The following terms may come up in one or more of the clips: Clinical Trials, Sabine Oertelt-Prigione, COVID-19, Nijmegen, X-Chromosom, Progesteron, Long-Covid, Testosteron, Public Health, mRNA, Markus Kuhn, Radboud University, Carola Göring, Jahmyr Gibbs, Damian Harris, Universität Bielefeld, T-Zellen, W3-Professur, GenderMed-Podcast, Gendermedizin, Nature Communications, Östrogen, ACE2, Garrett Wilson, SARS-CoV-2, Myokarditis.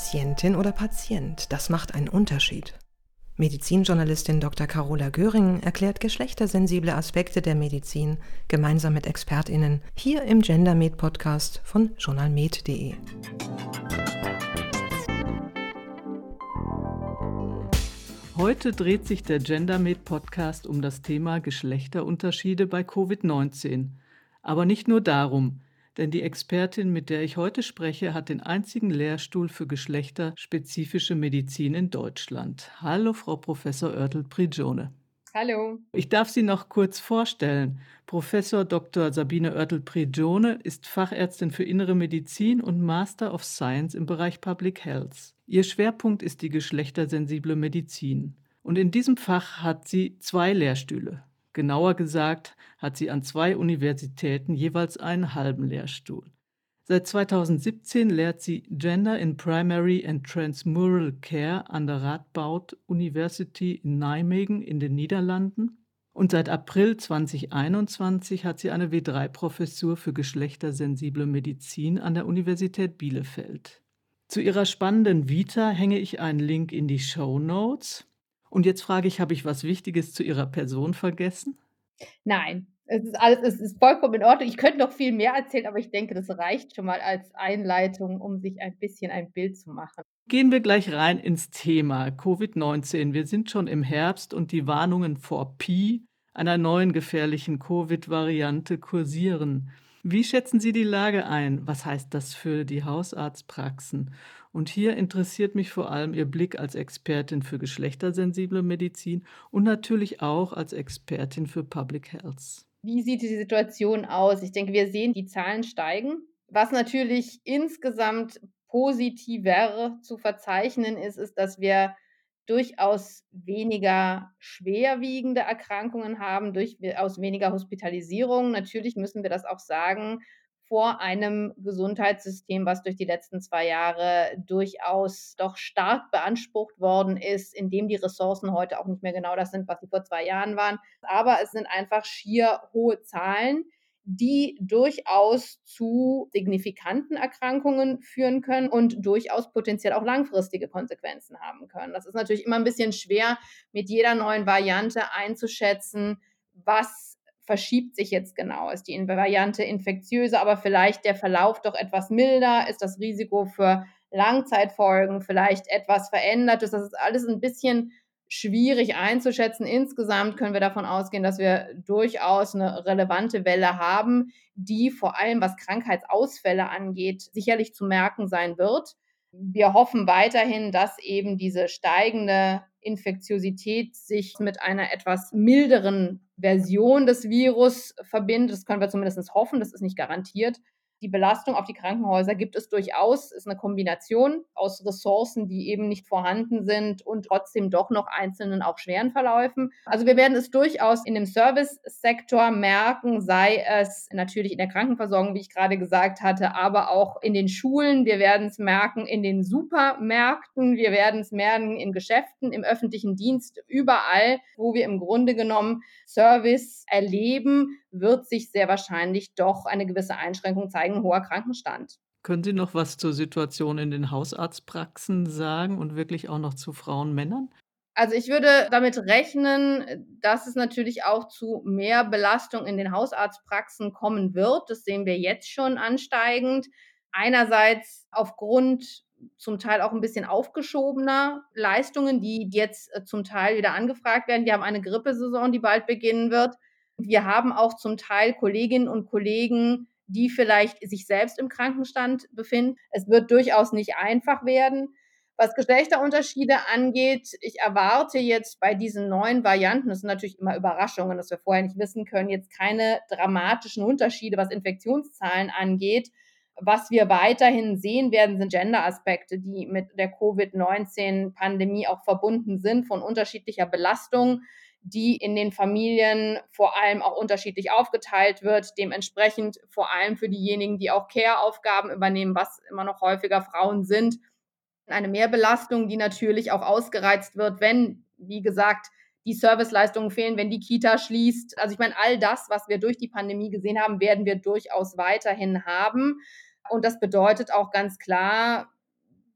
Patientin oder Patient, das macht einen Unterschied. Medizinjournalistin Dr. Carola Göring erklärt geschlechtersensible Aspekte der Medizin gemeinsam mit ExpertInnen hier im GenderMed-Podcast von journalmed.de. Heute dreht sich der GenderMed-Podcast um das Thema Geschlechterunterschiede bei Covid-19. Aber nicht nur darum, denn die Expertin, mit der ich heute spreche, hat den einzigen Lehrstuhl für geschlechterspezifische Medizin in Deutschland. Hallo, Frau Professor Oertelt-Prigione. Hallo. Ich darf Sie noch kurz vorstellen. Professor Dr. Sabine Oertelt-Prigione ist Fachärztin für Innere Medizin und Master of Science im Bereich Public Health. Ihr Schwerpunkt ist die geschlechtersensible Medizin. Und in diesem Fach hat sie 2 Lehrstühle. Genauer gesagt hat sie an 2 Universitäten jeweils einen halben Lehrstuhl. Seit 2017 lehrt sie Gender in Primary and Transmural Care an der Radboud University in Nijmegen in den Niederlanden. Und seit April 2021 hat sie eine W3-Professur für geschlechtersensible Medizin an der Universität Bielefeld. Zu ihrer spannenden Vita hänge ich einen Link in die Shownotes. Und jetzt frage ich, habe ich was Wichtiges zu Ihrer Person vergessen? Nein, es ist vollkommen in Ordnung. Ich könnte noch viel mehr erzählen, aber ich denke, das reicht schon mal als Einleitung, um sich ein bisschen ein Bild zu machen. Gehen wir gleich rein ins Thema Covid-19. Wir sind schon im Herbst und die Warnungen vor Pi, einer neuen gefährlichen Covid-Variante, kursieren. Wie schätzen Sie die Lage ein? Was heißt das für die Hausarztpraxen? Und hier interessiert mich vor allem Ihr Blick als Expertin für geschlechtersensible Medizin und natürlich auch als Expertin für Public Health. Wie sieht die Situation aus? Ich denke, wir sehen, die Zahlen steigen. Was natürlich insgesamt positiver zu verzeichnen ist, dass wir durchaus weniger schwerwiegende Erkrankungen haben, durchaus weniger Hospitalisierungen. Natürlich müssen wir das auch sagen, vor einem Gesundheitssystem, was durch die letzten 2 Jahre durchaus doch stark beansprucht worden ist, in dem die Ressourcen heute auch nicht mehr genau das sind, was sie vor 2 Jahren waren. Aber es sind einfach schier hohe Zahlen, die durchaus zu signifikanten Erkrankungen führen können und durchaus potenziell auch langfristige Konsequenzen haben können. Das ist natürlich immer ein bisschen schwer, mit jeder neuen Variante einzuschätzen, was verschiebt sich jetzt genau. Ist die Variante infektiöser, aber vielleicht der Verlauf doch etwas milder? Ist das Risiko für Langzeitfolgen vielleicht etwas verändertes? Das ist alles ein bisschen schwierig einzuschätzen. Insgesamt können wir davon ausgehen, dass wir durchaus eine relevante Welle haben, die vor allem, was Krankheitsausfälle angeht, sicherlich zu merken sein wird. Wir hoffen weiterhin, dass eben diese steigende Infektiosität sich mit einer etwas milderen Version des Virus verbindet. Das können wir zumindest hoffen, das ist nicht garantiert. Die Belastung auf die Krankenhäuser gibt es durchaus, ist eine Kombination aus Ressourcen, die eben nicht vorhanden sind und trotzdem doch noch einzelnen auch schweren Verläufen. Also wir werden es durchaus in dem Service-Sektor merken, sei es natürlich in der Krankenversorgung, wie ich gerade gesagt hatte, aber auch in den Schulen. Wir werden es merken in den Supermärkten, wir werden es merken in Geschäften, im öffentlichen Dienst, überall, wo wir im Grunde genommen Service erleben, wird sich sehr wahrscheinlich doch eine gewisse Einschränkung zeigen, hoher Krankenstand. Können Sie noch was zur Situation in den Hausarztpraxen sagen und wirklich auch noch zu Frauen, Männern? Also ich würde damit rechnen, dass es natürlich auch zu mehr Belastung in den Hausarztpraxen kommen wird. Das sehen wir jetzt schon ansteigend. Einerseits aufgrund zum Teil auch ein bisschen aufgeschobener Leistungen, die jetzt zum Teil wieder angefragt werden. Wir haben eine Grippesaison, die bald beginnen wird. Wir haben auch zum Teil Kolleginnen und Kollegen, die vielleicht sich selbst im Krankenstand befinden. Es wird durchaus nicht einfach werden. Was Geschlechterunterschiede angeht, ich erwarte jetzt bei diesen neuen Varianten, das sind natürlich immer Überraschungen, dass wir vorher nicht wissen können, jetzt keine dramatischen Unterschiede, was Infektionszahlen angeht. Was wir weiterhin sehen werden, sind Gender-Aspekte, die mit der Covid-19-Pandemie auch verbunden sind, von unterschiedlicher Belastung, die in den Familien vor allem auch unterschiedlich aufgeteilt wird, dementsprechend vor allem für diejenigen, die auch Care-Aufgaben übernehmen, was immer noch häufiger Frauen sind. Eine Mehrbelastung, die natürlich auch ausgereizt wird, wenn, wie gesagt, die Serviceleistungen fehlen, wenn die Kita schließt. Also ich meine, all das, was wir durch die Pandemie gesehen haben, werden wir durchaus weiterhin haben. Und das bedeutet auch ganz klar,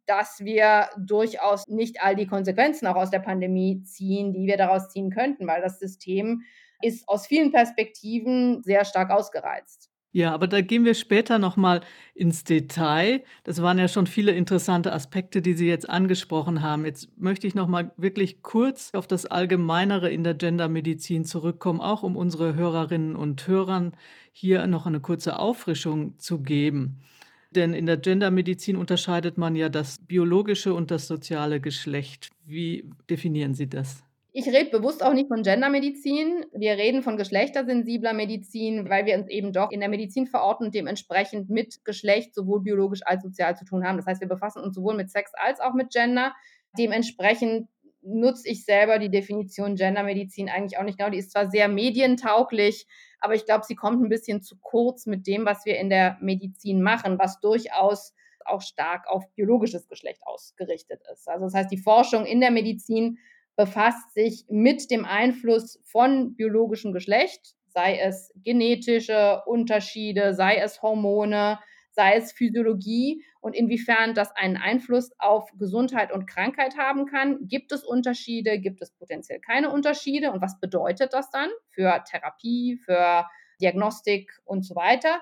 dass wir durchaus nicht all die Konsequenzen auch aus der Pandemie ziehen, die wir daraus ziehen könnten, weil das System ist aus vielen Perspektiven sehr stark ausgereizt. Ja, aber da gehen wir später nochmal ins Detail. Das waren ja schon viele interessante Aspekte, die Sie jetzt angesprochen haben. Jetzt möchte ich nochmal wirklich kurz auf das Allgemeinere in der Gendermedizin zurückkommen, auch um unsere Hörerinnen und Hörern hier noch eine kurze Auffrischung zu geben. Denn in der Gendermedizin unterscheidet man ja das biologische und das soziale Geschlecht. Wie definieren Sie das? Ich rede bewusst auch nicht von Gendermedizin. Wir reden von geschlechtersensibler Medizin, weil wir uns eben doch in der Medizin verorten und dementsprechend mit Geschlecht sowohl biologisch als sozial zu tun haben. Das heißt, wir befassen uns sowohl mit Sex als auch mit Gender. Dementsprechend nutze ich selber die Definition Gendermedizin eigentlich auch nicht genau. Die ist zwar sehr medientauglich, aber ich glaube, sie kommt ein bisschen zu kurz mit dem, was wir in der Medizin machen, was durchaus auch stark auf biologisches Geschlecht ausgerichtet ist. Also das heißt, die Forschung in der Medizin befasst sich mit dem Einfluss von biologischem Geschlecht, sei es genetische Unterschiede, sei es Hormone, sei es Physiologie und inwiefern das einen Einfluss auf Gesundheit und Krankheit haben kann. Gibt es Unterschiede? Gibt es potenziell keine Unterschiede? Und was bedeutet das dann für Therapie, für Diagnostik und so weiter?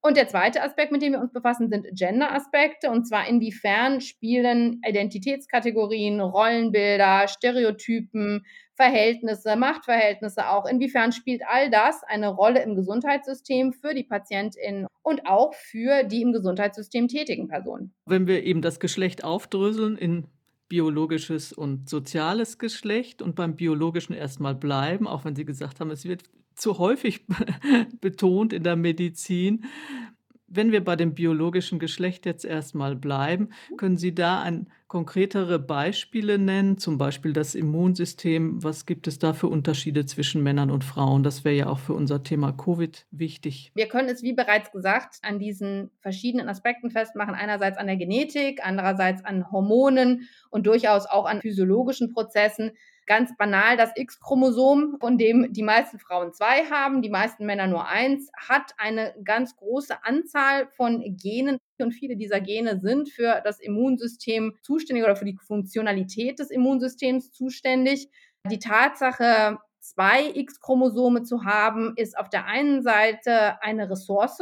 Und der zweite Aspekt, mit dem wir uns befassen, sind Gender-Aspekte, und zwar inwiefern spielen Identitätskategorien, Rollenbilder, Stereotypen, Verhältnisse, Machtverhältnisse auch, inwiefern spielt all das eine Rolle im Gesundheitssystem für die PatientInnen und auch für die im Gesundheitssystem tätigen Personen. Wenn wir eben das Geschlecht aufdröseln in biologisches und soziales Geschlecht und beim biologischen erstmal bleiben, auch wenn Sie gesagt haben, es wird zu häufig betont in der Medizin. Wenn wir bei dem biologischen Geschlecht jetzt erstmal bleiben, können Sie da konkretere Beispiele nennen, zum Beispiel das Immunsystem. Was gibt es da für Unterschiede zwischen Männern und Frauen? Das wäre ja auch für unser Thema Covid wichtig. Wir können es, wie bereits gesagt, an diesen verschiedenen Aspekten festmachen. Einerseits an der Genetik, andererseits an Hormonen und durchaus auch an physiologischen Prozessen. Ganz banal, das X-Chromosom, von dem die meisten Frauen 2 haben, die meisten Männer nur 1, hat eine ganz große Anzahl von Genen. Und viele dieser Gene sind für das Immunsystem zuständig oder für die Funktionalität des Immunsystems zuständig. Die Tatsache, 2 X-Chromosome zu haben, ist auf der einen Seite eine Ressource,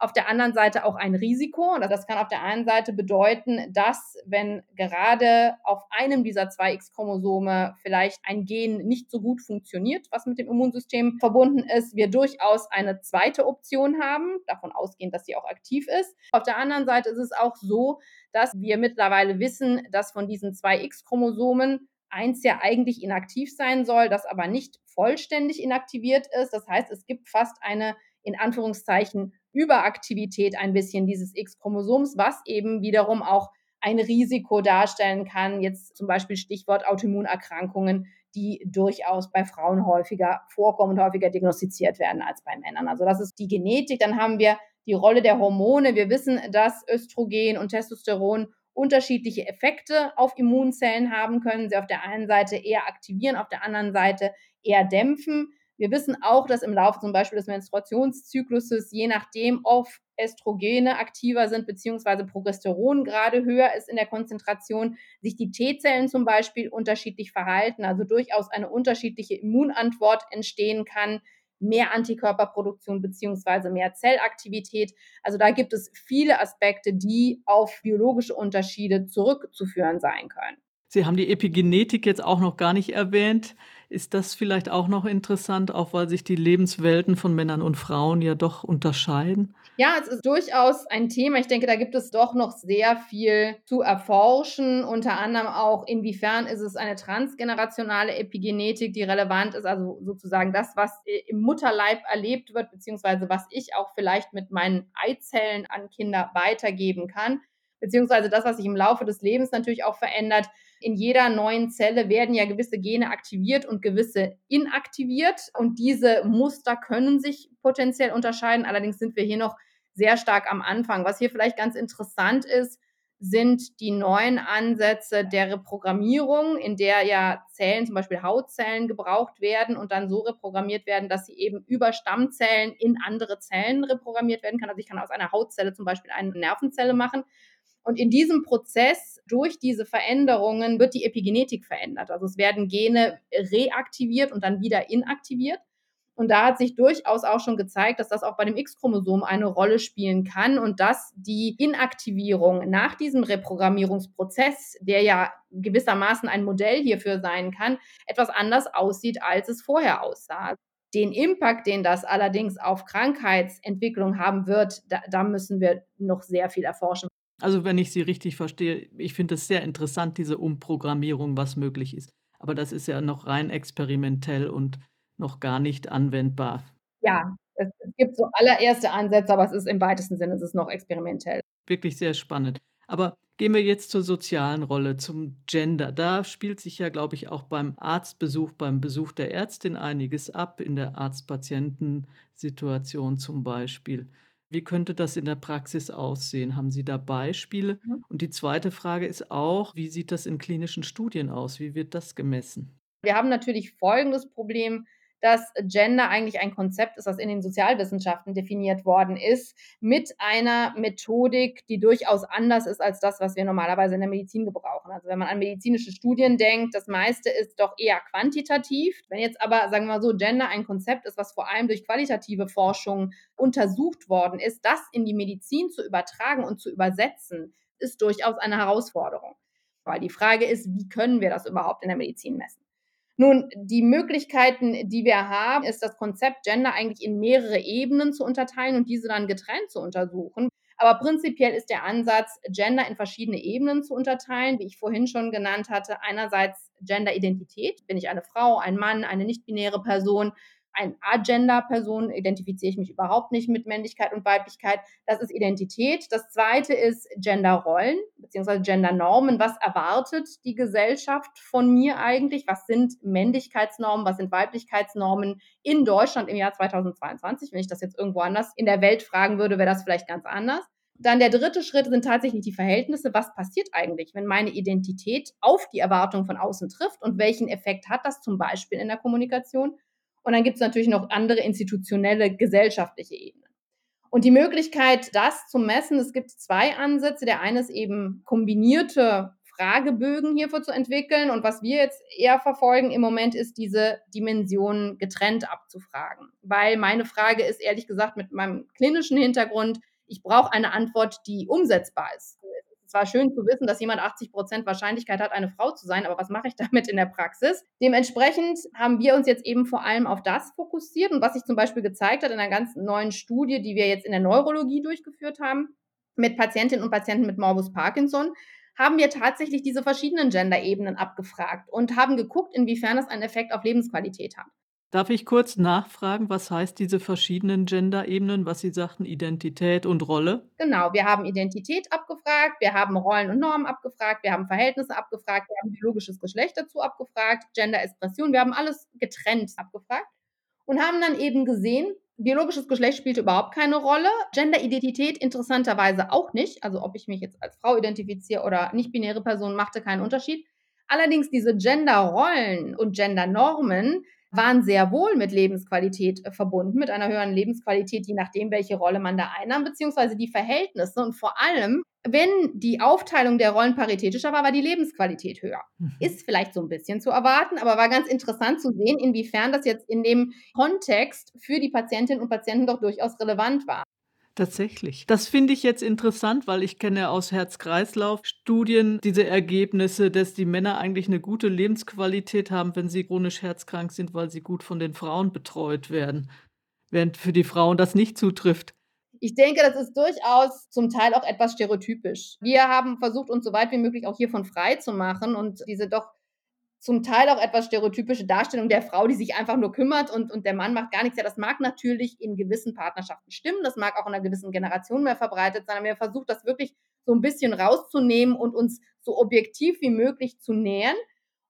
auf der anderen Seite auch ein Risiko. Das kann auf der einen Seite bedeuten, dass, wenn gerade auf einem dieser 2 X-Chromosome vielleicht ein Gen nicht so gut funktioniert, was mit dem Immunsystem verbunden ist, wir durchaus eine zweite Option haben, davon ausgehend, dass sie auch aktiv ist. Auf der anderen Seite ist es auch so, dass wir mittlerweile wissen, dass von diesen 2 X-Chromosomen 1 ja eigentlich inaktiv sein soll, das aber nicht vollständig inaktiviert ist. Das heißt, es gibt fast eine, in Anführungszeichen, Überaktivität ein bisschen dieses X-Chromosoms, was eben wiederum auch ein Risiko darstellen kann, jetzt zum Beispiel Stichwort Autoimmunerkrankungen, die durchaus bei Frauen häufiger vorkommen und häufiger diagnostiziert werden als bei Männern. Also das ist die Genetik. Dann haben wir die Rolle der Hormone. Wir wissen, dass Östrogen und Testosteron unterschiedliche Effekte auf Immunzellen haben können. Sie auf der einen Seite eher aktivieren, auf der anderen Seite eher dämpfen. Wir wissen auch, dass im Laufe zum Beispiel des Menstruationszykluses, je nachdem, ob Östrogene aktiver sind, beziehungsweise Progesteron gerade höher ist in der Konzentration, sich die T-Zellen zum Beispiel unterschiedlich verhalten, also durchaus eine unterschiedliche Immunantwort entstehen kann, mehr Antikörperproduktion beziehungsweise mehr Zellaktivität. Also da gibt es viele Aspekte, die auf biologische Unterschiede zurückzuführen sein können. Sie haben die Epigenetik jetzt auch noch gar nicht erwähnt. Ist das vielleicht auch noch interessant, auch weil sich die Lebenswelten von Männern und Frauen ja doch unterscheiden? Ja, es ist durchaus ein Thema. Ich denke, da gibt es doch noch sehr viel zu erforschen. Unter anderem auch, inwiefern ist es eine transgenerationale Epigenetik, die relevant ist, also sozusagen das, was im Mutterleib erlebt wird, beziehungsweise was ich auch vielleicht mit meinen Eizellen an Kinder weitergeben kann. Beziehungsweise das, was sich im Laufe des Lebens natürlich auch verändert. In jeder neuen Zelle werden ja gewisse Gene aktiviert und gewisse inaktiviert. Und diese Muster können sich potenziell unterscheiden. Allerdings sind wir hier noch sehr stark am Anfang. Was hier vielleicht ganz interessant ist, sind die neuen Ansätze der Reprogrammierung, in der ja Zellen, zum Beispiel Hautzellen, gebraucht werden und dann so reprogrammiert werden, dass sie eben über Stammzellen in andere Zellen reprogrammiert werden kann. Also ich kann aus einer Hautzelle zum Beispiel eine Nervenzelle machen. Und in diesem Prozess, durch diese Veränderungen, wird die Epigenetik verändert. Also es werden Gene reaktiviert und dann wieder inaktiviert. Und da hat sich durchaus auch schon gezeigt, dass das auch bei dem X-Chromosom eine Rolle spielen kann und dass die Inaktivierung nach diesem Reprogrammierungsprozess, der ja gewissermaßen ein Modell hierfür sein kann, etwas anders aussieht, als es vorher aussah. Den Impact, den das allerdings auf Krankheitsentwicklung haben wird, da müssen wir noch sehr viel erforschen. Also wenn ich Sie richtig verstehe, ich finde es sehr interessant, diese Umprogrammierung, was möglich ist. Aber das ist ja noch rein experimentell und noch gar nicht anwendbar. Ja, es gibt so allererste Ansätze, aber es ist im weitesten Sinne, es ist noch experimentell. Wirklich sehr spannend. Aber gehen wir jetzt zur sozialen Rolle, zum Gender. Da spielt sich ja, glaube ich, auch beim Arztbesuch, beim Besuch der Ärztin einiges ab, in der Arzt-Patienten-Situation zum Beispiel. Wie könnte das in der Praxis aussehen? Haben Sie da Beispiele? Und die zweite Frage ist auch, wie sieht das in klinischen Studien aus? Wie wird das gemessen? Wir haben natürlich folgendes Problem, dass Gender eigentlich ein Konzept ist, das in den Sozialwissenschaften definiert worden ist, mit einer Methodik, die durchaus anders ist als das, was wir normalerweise in der Medizin gebrauchen. Also wenn man an medizinische Studien denkt, das meiste ist doch eher quantitativ. Wenn jetzt aber, sagen wir mal so, Gender ein Konzept ist, was vor allem durch qualitative Forschung untersucht worden ist, das in die Medizin zu übertragen und zu übersetzen, ist durchaus eine Herausforderung. Weil die Frage ist, wie können wir das überhaupt in der Medizin messen? Nun, die Möglichkeiten, die wir haben, ist das Konzept Gender eigentlich in mehrere Ebenen zu unterteilen und diese dann getrennt zu untersuchen. Aber prinzipiell ist der Ansatz, Gender in verschiedene Ebenen zu unterteilen, wie ich vorhin schon genannt hatte. Einerseits Genderidentität, bin ich eine Frau, ein Mann, eine nicht-binäre Person, eine Agender-Person, identifiziere ich mich überhaupt nicht mit Männlichkeit und Weiblichkeit. Das ist Identität. Das zweite ist Genderrollen bzw. Gendernormen. Was erwartet die Gesellschaft von mir eigentlich? Was sind Männlichkeitsnormen, was sind Weiblichkeitsnormen in Deutschland im Jahr 2022? Wenn ich das jetzt irgendwo anders in der Welt fragen würde, wäre das vielleicht ganz anders. Dann der dritte Schritt sind tatsächlich die Verhältnisse. Was passiert eigentlich, wenn meine Identität auf die Erwartung von außen trifft und welchen Effekt hat das zum Beispiel in der Kommunikation? Und dann gibt es natürlich noch andere institutionelle, gesellschaftliche Ebenen. Und die Möglichkeit, das zu messen, es gibt zwei Ansätze. Der eine ist eben kombinierte Fragebögen hierfür zu entwickeln. Und was wir jetzt eher verfolgen im Moment, ist diese Dimensionen getrennt abzufragen. Weil meine Frage ist, ehrlich gesagt, mit meinem klinischen Hintergrund, ich brauche eine Antwort, die umsetzbar ist. Es war schön zu wissen, dass jemand 80% Wahrscheinlichkeit hat, eine Frau zu sein, aber was mache ich damit in der Praxis? Dementsprechend haben wir uns jetzt eben vor allem auf das fokussiert und was sich zum Beispiel gezeigt hat in einer ganz neuen Studie, die wir jetzt in der Neurologie durchgeführt haben, mit Patientinnen und Patienten mit Morbus Parkinson, haben wir tatsächlich diese verschiedenen Gender-Ebenen abgefragt und haben geguckt, inwiefern das einen Effekt auf Lebensqualität hat. Darf ich kurz nachfragen, was heißt diese verschiedenen Gender-Ebenen, was Sie sagten, Identität und Rolle? Genau, wir haben Identität abgefragt, wir haben Rollen und Normen abgefragt, wir haben Verhältnisse abgefragt, wir haben biologisches Geschlecht dazu abgefragt, Gender-Expression, wir haben alles getrennt abgefragt und haben dann eben gesehen, biologisches Geschlecht spielte überhaupt keine Rolle, Gender-Identität interessanterweise auch nicht, also ob ich mich jetzt als Frau identifiziere oder nicht-binäre Person, machte keinen Unterschied. Allerdings diese Gender-Rollen und Gender-Normen waren sehr wohl mit Lebensqualität verbunden, mit einer höheren Lebensqualität, je nachdem, welche Rolle man da einnahm, beziehungsweise die Verhältnisse. Und vor allem, wenn die Aufteilung der Rollen paritätischer war, war die Lebensqualität höher. Ist vielleicht so ein bisschen zu erwarten, aber war ganz interessant zu sehen, inwiefern das jetzt in dem Kontext für die Patientinnen und Patienten doch durchaus relevant war. Tatsächlich. Das finde ich jetzt interessant, weil ich kenne aus Herz-Kreislauf-Studien diese Ergebnisse, dass die Männer eigentlich eine gute Lebensqualität haben, wenn sie chronisch herzkrank sind, weil sie gut von den Frauen betreut werden, während für die Frauen das nicht zutrifft. Ich denke, das ist durchaus zum Teil auch etwas stereotypisch. Wir haben versucht, uns so weit wie möglich auch hiervon frei zu machen und diese doch zum Teil auch etwas stereotypische Darstellung der Frau, die sich einfach nur kümmert und der Mann macht gar nichts. Ja, das mag natürlich in gewissen Partnerschaften stimmen, das mag auch in einer gewissen Generation mehr verbreitet sein, aber wir versuchen das wirklich so ein bisschen rauszunehmen und uns so objektiv wie möglich zu nähern.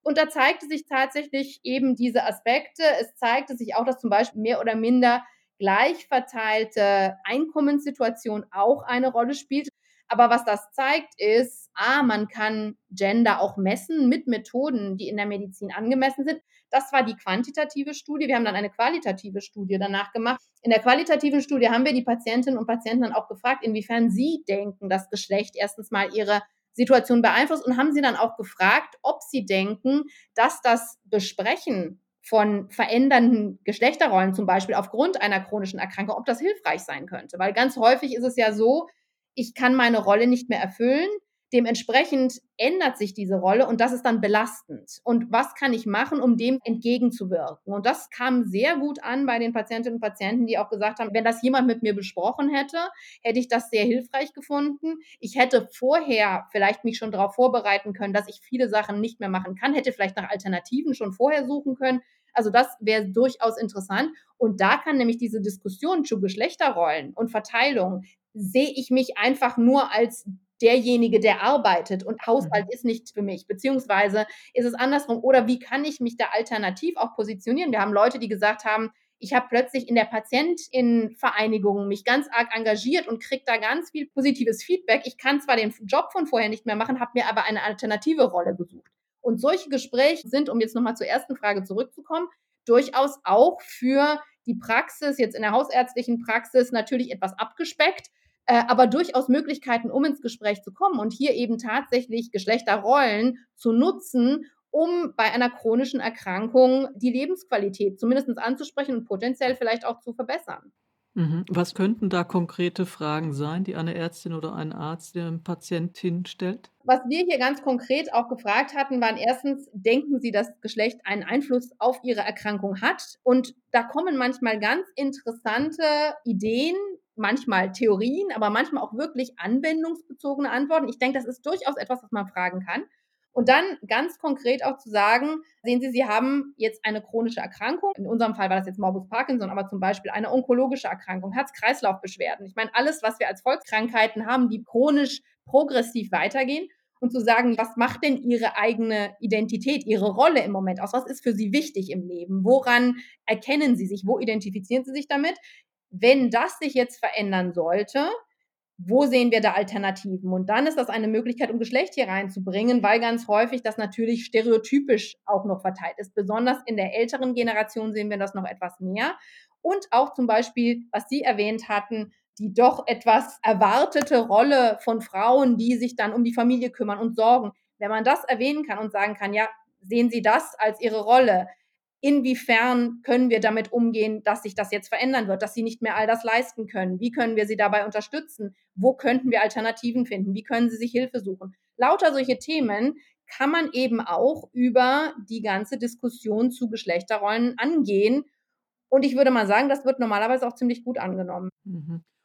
Und da zeigte sich tatsächlich eben diese Aspekte. Es zeigte sich auch, dass zum Beispiel mehr oder minder gleich verteilte Einkommenssituation auch eine Rolle spielt. Aber was das zeigt ist, man kann Gender auch messen mit Methoden, die in der Medizin angemessen sind. Das war die quantitative Studie. Wir haben dann eine qualitative Studie danach gemacht. In der qualitativen Studie haben wir die Patientinnen und Patienten dann auch gefragt, inwiefern sie denken, dass Geschlecht erstens mal ihre Situation beeinflusst, und haben sie dann auch gefragt, ob sie denken, dass das Besprechen von verändernden Geschlechterrollen zum Beispiel aufgrund einer chronischen Erkrankung, ob das hilfreich sein könnte. Weil ganz häufig ist es ja so, ich kann meine Rolle nicht mehr erfüllen, dementsprechend ändert sich diese Rolle und das ist dann belastend. Und was kann ich machen, um dem entgegenzuwirken? Und das kam sehr gut an bei den Patientinnen und Patienten, die auch gesagt haben, wenn das jemand mit mir besprochen hätte, hätte ich das sehr hilfreich gefunden. Ich hätte vorher vielleicht mich schon darauf vorbereiten können, dass ich viele Sachen nicht mehr machen kann, hätte vielleicht nach Alternativen schon vorher suchen können. Also das wäre durchaus interessant. Und da kann nämlich diese Diskussion zu Geschlechterrollen und Verteilung, sehe ich mich einfach nur als derjenige, der arbeitet und Haushalt ist nicht für mich, beziehungsweise ist es andersrum, oder wie kann ich mich da alternativ auch positionieren? Wir haben Leute, die gesagt haben, ich habe plötzlich in der Patientinnenvereinigung mich ganz arg engagiert und kriege da ganz viel positives Feedback. Ich kann zwar den Job von vorher nicht mehr machen, habe mir aber eine alternative Rolle gesucht. Und solche Gespräche sind, um jetzt nochmal zur ersten Frage zurückzukommen, durchaus auch für die Praxis, jetzt in der hausärztlichen Praxis natürlich etwas abgespeckt, aber durchaus Möglichkeiten, um ins Gespräch zu kommen und hier eben tatsächlich Geschlechterrollen zu nutzen, um bei einer chronischen Erkrankung die Lebensqualität zumindest anzusprechen und potenziell vielleicht auch zu verbessern. Was könnten da konkrete Fragen sein, die eine Ärztin oder ein Arzt der Patientin stellt? Was wir hier ganz konkret auch gefragt hatten, waren erstens, denken Sie, dass Geschlecht einen Einfluss auf Ihre Erkrankung hat? Und da kommen manchmal ganz interessante Ideen, manchmal Theorien, aber manchmal auch wirklich anwendungsbezogene Antworten. Ich denke, das ist durchaus etwas, was man fragen kann. Und dann ganz konkret auch zu sagen, sehen Sie, Sie haben jetzt eine chronische Erkrankung. In unserem Fall war das jetzt Morbus Parkinson, aber zum Beispiel eine onkologische Erkrankung, Herz-Kreislauf-Beschwerden. Ich meine, alles, was wir als Volkskrankheiten haben, die chronisch progressiv weitergehen. Und zu sagen, was macht denn Ihre eigene Identität, Ihre Rolle im Moment aus? Was ist für Sie wichtig im Leben? Woran erkennen Sie sich? Wo identifizieren Sie sich damit? Wenn das sich jetzt verändern sollte, wo sehen wir da Alternativen? Und dann ist das eine Möglichkeit, um Geschlecht hier reinzubringen, weil ganz häufig das natürlich stereotypisch auch noch verteilt ist. Besonders in der älteren Generation sehen wir das noch etwas mehr. Und auch zum Beispiel, was Sie erwähnt hatten, die doch etwas erwartete Rolle von Frauen, die sich dann um die Familie kümmern und sorgen. Wenn man das erwähnen kann und sagen kann, ja, sehen Sie das als Ihre Rolle? Inwiefern können wir damit umgehen, dass sich das jetzt verändern wird, dass sie nicht mehr all das leisten können? Wie können wir sie dabei unterstützen? Wo könnten wir Alternativen finden? Wie können sie sich Hilfe suchen? Lauter solche Themen kann man eben auch über die ganze Diskussion zu Geschlechterrollen angehen. Und ich würde mal sagen, das wird normalerweise auch ziemlich gut angenommen.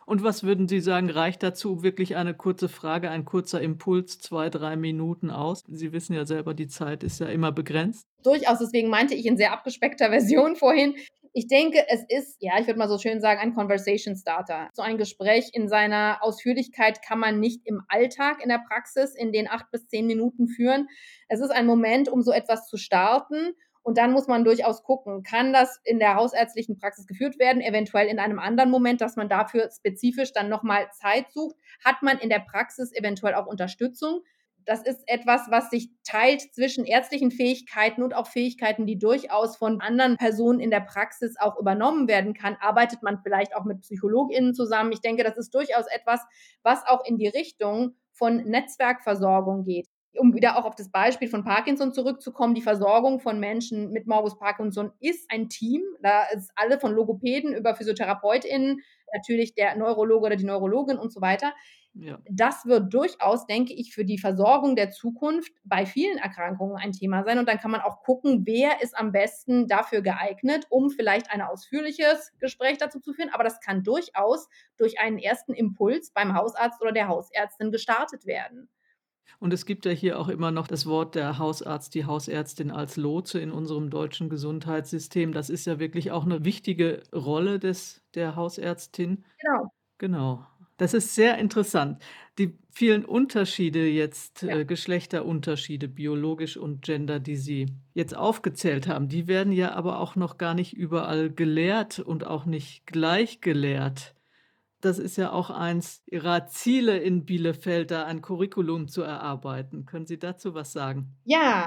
Und was würden Sie sagen, reicht dazu wirklich eine kurze Frage, ein kurzer Impuls, 2-3 Minuten aus? Sie wissen ja selber, die Zeit ist ja immer begrenzt. Durchaus, deswegen meinte ich in sehr abgespeckter Version vorhin. Ich denke, es ist, ja, ich würde mal so schön sagen, ein Conversation Starter. So ein Gespräch in seiner Ausführlichkeit kann man nicht im Alltag in der Praxis in den 8 bis 10 Minuten führen. Es ist ein Moment, um so etwas zu starten. Und dann muss man durchaus gucken, kann das in der hausärztlichen Praxis geführt werden, eventuell in einem anderen Moment, dass man dafür spezifisch dann nochmal Zeit sucht. Hat man in der Praxis eventuell auch Unterstützung? Das ist etwas, was sich teilt zwischen ärztlichen Fähigkeiten und auch Fähigkeiten, die durchaus von anderen Personen in der Praxis auch übernommen werden kann. Arbeitet man vielleicht auch mit PsychologInnen zusammen? Ich denke, das ist durchaus etwas, was auch in die Richtung von Netzwerkversorgung geht. Um wieder auch auf das Beispiel von Parkinson zurückzukommen, die Versorgung von Menschen mit Morbus Parkinson ist ein Team. Da ist alle von Logopäden über PhysiotherapeutInnen, natürlich der Neurologe oder die Neurologin und so weiter. Ja. Das wird durchaus, denke ich, für die Versorgung der Zukunft bei vielen Erkrankungen ein Thema sein. Und dann kann man auch gucken, wer ist am besten dafür geeignet, um vielleicht ein ausführliches Gespräch dazu zu führen. Aber das kann durchaus durch einen ersten Impuls beim Hausarzt oder der Hausärztin gestartet werden. Und es gibt ja hier auch immer noch das Wort der Hausarzt, die Hausärztin als Lotse in unserem deutschen Gesundheitssystem. Das ist ja wirklich auch eine wichtige Rolle der Hausärztin. Genau. Das ist sehr interessant. Die vielen Unterschiede jetzt, Geschlechterunterschiede, biologisch und Gender, die Sie jetzt aufgezählt haben, die werden ja aber auch noch gar nicht überall gelehrt und auch nicht gleich gelehrt. Das ist ja auch eins Ihrer Ziele in Bielefeld, da ein Curriculum zu erarbeiten. Können Sie dazu was sagen? Ja,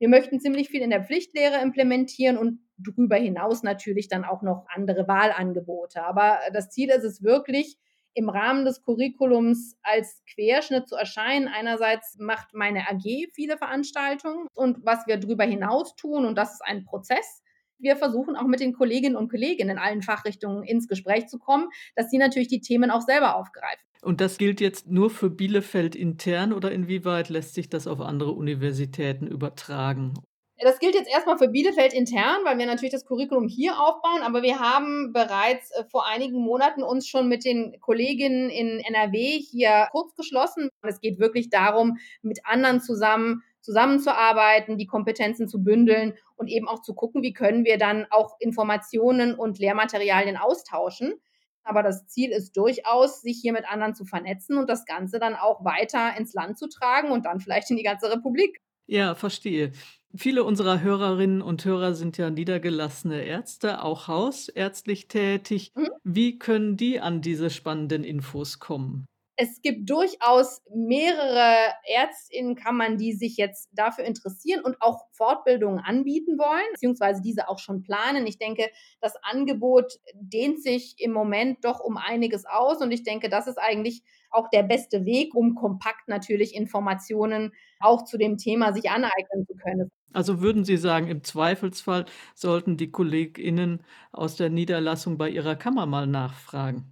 wir möchten ziemlich viel in der Pflichtlehre implementieren und darüber hinaus natürlich dann auch noch andere Wahlangebote. Aber das Ziel ist es wirklich, im Rahmen des Curriculums als Querschnitt zu erscheinen. Einerseits macht meine AG viele Veranstaltungen und was wir darüber hinaus tun, und das ist ein Prozess, wir versuchen auch mit den Kolleginnen und Kollegen in allen Fachrichtungen ins Gespräch zu kommen, dass sie natürlich die Themen auch selber aufgreifen. Und das gilt jetzt nur für Bielefeld intern oder inwieweit lässt sich das auf andere Universitäten übertragen? Das gilt jetzt erstmal für Bielefeld intern, weil wir natürlich das Curriculum hier aufbauen, aber wir haben bereits vor einigen Monaten uns schon mit den Kolleginnen in NRW hier kurz geschlossen. Es geht wirklich darum, mit anderen zusammenzuarbeiten, die Kompetenzen zu bündeln und eben auch zu gucken, wie können wir dann auch Informationen und Lehrmaterialien austauschen. Aber das Ziel ist durchaus, sich hier mit anderen zu vernetzen und das Ganze dann auch weiter ins Land zu tragen und dann vielleicht in die ganze Republik. Ja, verstehe. Viele unserer Hörerinnen und Hörer sind ja niedergelassene Ärzte, auch hausärztlich tätig. Mhm. Wie können die an diese spannenden Infos kommen? Es gibt durchaus mehrere Ärztinnenkammern, die sich jetzt dafür interessieren und auch Fortbildungen anbieten wollen, beziehungsweise diese auch schon planen. Ich denke, das Angebot dehnt sich im Moment doch um einiges aus und ich denke, das ist eigentlich auch der beste Weg, um kompakt natürlich Informationen auch zu dem Thema sich aneignen zu können. Also würden Sie sagen, im Zweifelsfall sollten die KollegInnen aus der Niederlassung bei ihrer Kammer mal nachfragen?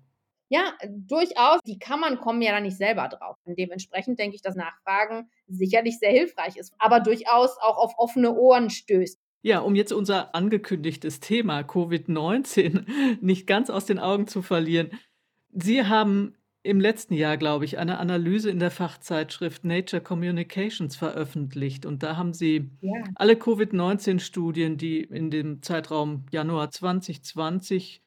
Ja, durchaus. Die Kammern kommen ja da nicht selber drauf. Dementsprechend denke ich, dass Nachfragen sicherlich sehr hilfreich ist, aber durchaus auch auf offene Ohren stößt. Ja, um jetzt unser angekündigtes Thema Covid-19 nicht ganz aus den Augen zu verlieren. Sie haben im letzten Jahr, glaube ich, eine Analyse in der Fachzeitschrift Nature Communications veröffentlicht. Und da haben Sie alle Covid-19-Studien, die in dem Zeitraum Januar 2020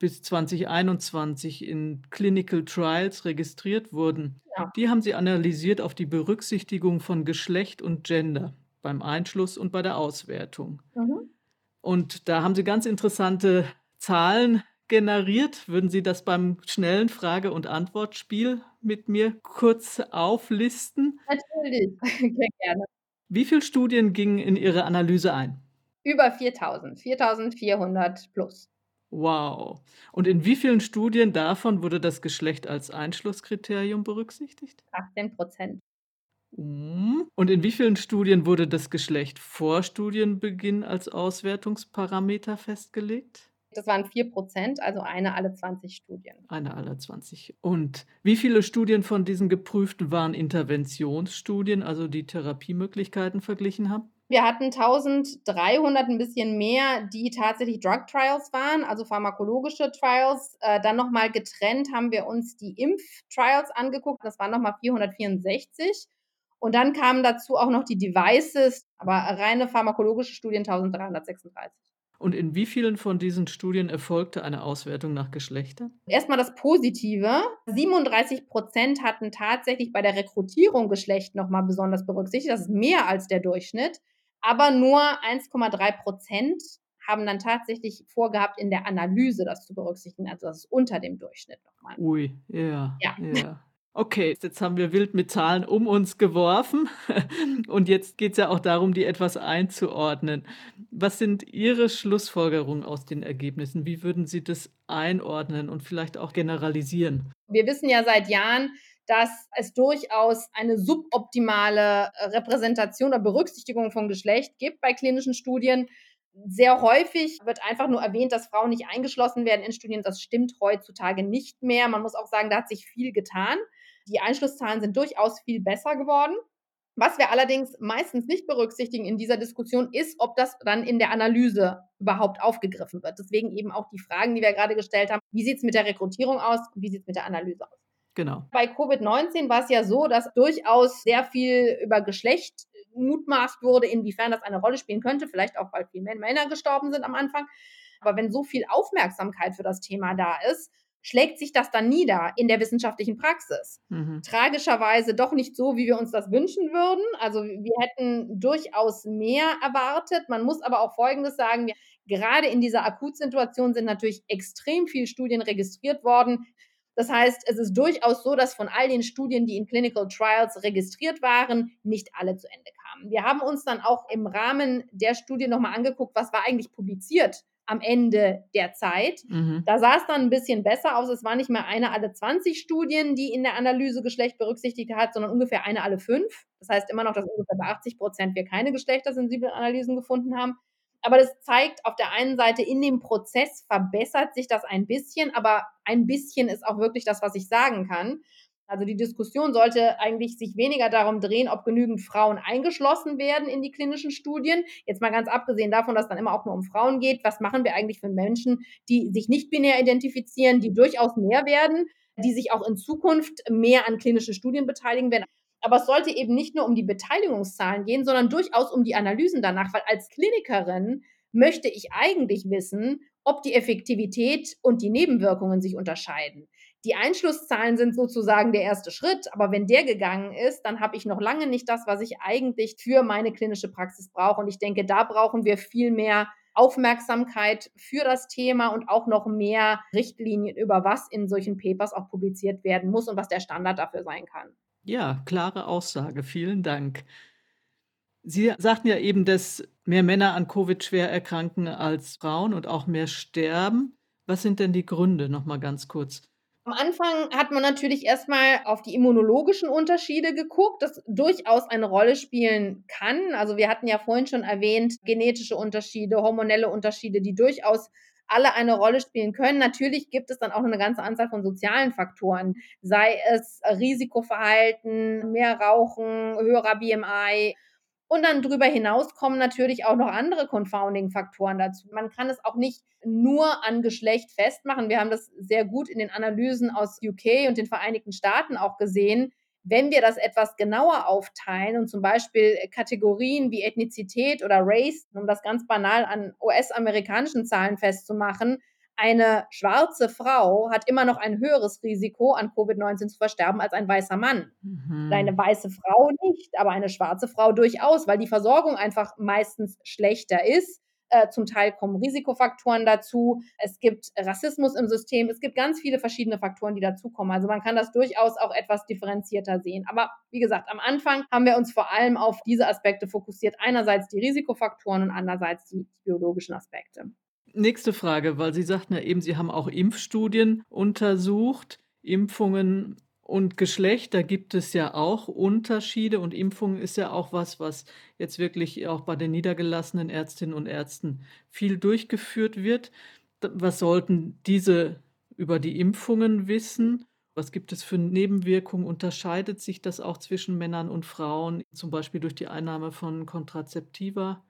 bis 2021 in Clinical Trials registriert wurden. Ja. Die haben Sie analysiert auf die Berücksichtigung von Geschlecht und Gender beim Einschluss und bei der Auswertung. Mhm. Und da haben Sie ganz interessante Zahlen generiert. Würden Sie das beim schnellen Frage- und Antwortspiel mit mir kurz auflisten? Natürlich, sehr gerne. Wie viele Studien gingen in Ihre Analyse ein? Über 4.400 plus. Wow. Und in wie vielen Studien davon wurde das Geschlecht als Einschlusskriterium berücksichtigt? 18%. Und in wie vielen Studien wurde das Geschlecht vor Studienbeginn als Auswertungsparameter festgelegt? Das waren 4%, also eine alle 20 Studien. Eine alle 20. Und wie viele Studien von diesen geprüften waren Interventionsstudien, also die Therapiemöglichkeiten verglichen haben? Wir hatten 1300, ein bisschen mehr, die tatsächlich Drug Trials waren, also pharmakologische Trials. Dann nochmal getrennt haben wir uns die Impf-Trials angeguckt. Das waren nochmal 464. Und dann kamen dazu auch noch die Devices, aber reine pharmakologische Studien 1336. Und in wie vielen von diesen Studien erfolgte eine Auswertung nach Geschlechtern? Erstmal das Positive. 37% hatten tatsächlich bei der Rekrutierung Geschlecht nochmal besonders berücksichtigt. Das ist mehr als der Durchschnitt. Aber nur 1,3% haben dann tatsächlich vorgehabt, in der Analyse das zu berücksichtigen. Also das ist unter dem Durchschnitt nochmal. Ui, ja. Okay, jetzt haben wir wild mit Zahlen um uns geworfen. Und jetzt geht es ja auch darum, die etwas einzuordnen. Was sind Ihre Schlussfolgerungen aus den Ergebnissen? Wie würden Sie das einordnen und vielleicht auch generalisieren? Wir wissen ja seit Jahren, dass es durchaus eine suboptimale Repräsentation oder Berücksichtigung von Geschlecht gibt bei klinischen Studien. Sehr häufig wird einfach nur erwähnt, dass Frauen nicht eingeschlossen werden in Studien. Das stimmt heutzutage nicht mehr. Man muss auch sagen, da hat sich viel getan. Die Einschlusszahlen sind durchaus viel besser geworden. Was wir allerdings meistens nicht berücksichtigen in dieser Diskussion ist, ob das dann in der Analyse überhaupt aufgegriffen wird. Deswegen eben auch die Fragen, die wir gerade gestellt haben. Wie sieht es mit der Rekrutierung aus und wie sieht es mit der Analyse aus? Genau. Bei Covid-19 war es ja so, dass durchaus sehr viel über Geschlecht mutmaßt wurde, inwiefern das eine Rolle spielen könnte, vielleicht auch, weil viele Männer gestorben sind am Anfang. Aber wenn so viel Aufmerksamkeit für das Thema da ist, schlägt sich das dann nieder in der wissenschaftlichen Praxis. Mhm. Tragischerweise doch nicht so, wie wir uns das wünschen würden. Also wir hätten durchaus mehr erwartet. Man muss aber auch Folgendes sagen, gerade in dieser Akutsituation sind natürlich extrem viele Studien registriert worden. Das heißt, es ist durchaus so, dass von all den Studien, die in Clinical Trials registriert waren, nicht alle zu Ende kamen. Wir haben uns dann auch im Rahmen der Studie nochmal angeguckt, was war eigentlich publiziert am Ende der Zeit. Mhm. Da sah es dann ein bisschen besser aus. Es war nicht mehr eine alle 20 Studien, die in der Analyse Geschlecht berücksichtigt hat, sondern ungefähr eine alle 5. Das heißt immer noch, dass ungefähr bei 80% wir keine geschlechtersensiblen Analysen gefunden haben. Aber das zeigt auf der einen Seite, in dem Prozess verbessert sich das ein bisschen, aber ein bisschen ist auch wirklich das, was ich sagen kann. Also die Diskussion sollte eigentlich sich weniger darum drehen, ob genügend Frauen eingeschlossen werden in die klinischen Studien. Jetzt mal ganz abgesehen davon, dass es dann immer auch nur um Frauen geht. Was machen wir eigentlich für Menschen, die sich nicht binär identifizieren, die durchaus mehr werden, die sich auch in Zukunft mehr an klinischen Studien beteiligen werden? Aber es sollte eben nicht nur um die Beteiligungszahlen gehen, sondern durchaus um die Analysen danach, weil als Klinikerin möchte ich eigentlich wissen, ob die Effektivität und die Nebenwirkungen sich unterscheiden. Die Einschlusszahlen sind sozusagen der erste Schritt, aber wenn der gegangen ist, dann habe ich noch lange nicht das, was ich eigentlich für meine klinische Praxis brauche. Und ich denke, da brauchen wir viel mehr Aufmerksamkeit für das Thema und auch noch mehr Richtlinien über was in solchen Papers auch publiziert werden muss und was der Standard dafür sein kann. Ja, klare Aussage. Vielen Dank. Sie sagten ja eben, dass mehr Männer an Covid schwer erkranken als Frauen und auch mehr sterben. Was sind denn die Gründe? Nochmal ganz kurz. Am Anfang hat man natürlich erstmal auf die immunologischen Unterschiede geguckt, das durchaus eine Rolle spielen kann. Also wir hatten ja vorhin schon erwähnt, genetische Unterschiede, hormonelle Unterschiede, die durchaus alle eine Rolle spielen können. Natürlich gibt es dann auch eine ganze Anzahl von sozialen Faktoren, sei es Risikoverhalten, mehr Rauchen, höherer BMI. Und dann darüber hinaus kommen natürlich auch noch andere Confounding-Faktoren dazu. Man kann es auch nicht nur an Geschlecht festmachen. Wir haben das sehr gut in den Analysen aus UK und den Vereinigten Staaten auch gesehen. Wenn wir das etwas genauer aufteilen und zum Beispiel Kategorien wie Ethnizität oder Race, um das ganz banal an US-amerikanischen Zahlen festzumachen, eine schwarze Frau hat immer noch ein höheres Risiko, an Covid-19 zu versterben, als ein weißer Mann. Mhm. Eine weiße Frau nicht, aber eine schwarze Frau durchaus, weil die Versorgung einfach meistens schlechter ist. Zum Teil kommen Risikofaktoren dazu. Es gibt Rassismus im System. Es gibt ganz viele verschiedene Faktoren, die dazukommen. Also man kann das durchaus auch etwas differenzierter sehen. Aber wie gesagt, am Anfang haben wir uns vor allem auf diese Aspekte fokussiert. Einerseits die Risikofaktoren und andererseits die biologischen Aspekte. Nächste Frage, weil Sie sagten ja eben, Sie haben auch Impfstudien untersucht. Impfungen und Geschlecht, da gibt es ja auch Unterschiede und Impfungen ist ja auch was jetzt wirklich auch bei den niedergelassenen Ärztinnen und Ärzten viel durchgeführt wird. Was sollten diese über die Impfungen wissen? Was gibt es für Nebenwirkungen? Unterscheidet sich das auch zwischen Männern und Frauen, zum Beispiel durch die Einnahme von Kontrazeptiva?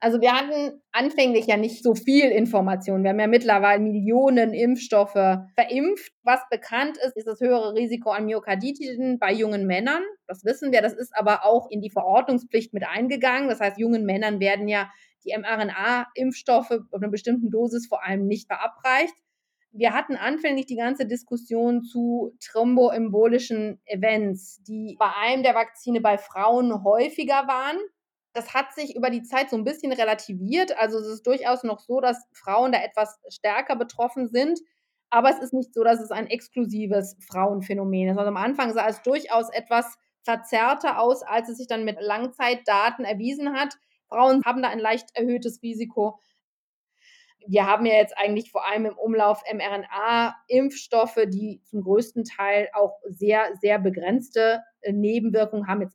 Also wir hatten anfänglich ja nicht so viel Information. Wir haben ja mittlerweile Millionen Impfstoffe verimpft. Was bekannt ist, ist das höhere Risiko an Myokarditiden bei jungen Männern. Das wissen wir, das ist aber auch in die Verordnungspflicht mit eingegangen. Das heißt, jungen Männern werden ja die mRNA-Impfstoffe auf einer bestimmten Dosis vor allem nicht verabreicht. Wir hatten anfänglich die ganze Diskussion zu thromboembolischen Events, die bei einem der Vakzine bei Frauen häufiger waren. Das hat sich über die Zeit so ein bisschen relativiert. Also es ist durchaus noch so, dass Frauen da etwas stärker betroffen sind. Aber es ist nicht so, dass es ein exklusives Frauenphänomen ist. Also am Anfang sah es durchaus etwas verzerrter aus, als es sich dann mit Langzeitdaten erwiesen hat. Frauen haben da ein leicht erhöhtes Risiko. Wir haben ja jetzt eigentlich vor allem im Umlauf mRNA-Impfstoffe, die zum größten Teil auch sehr, sehr begrenzte Nebenwirkungen haben.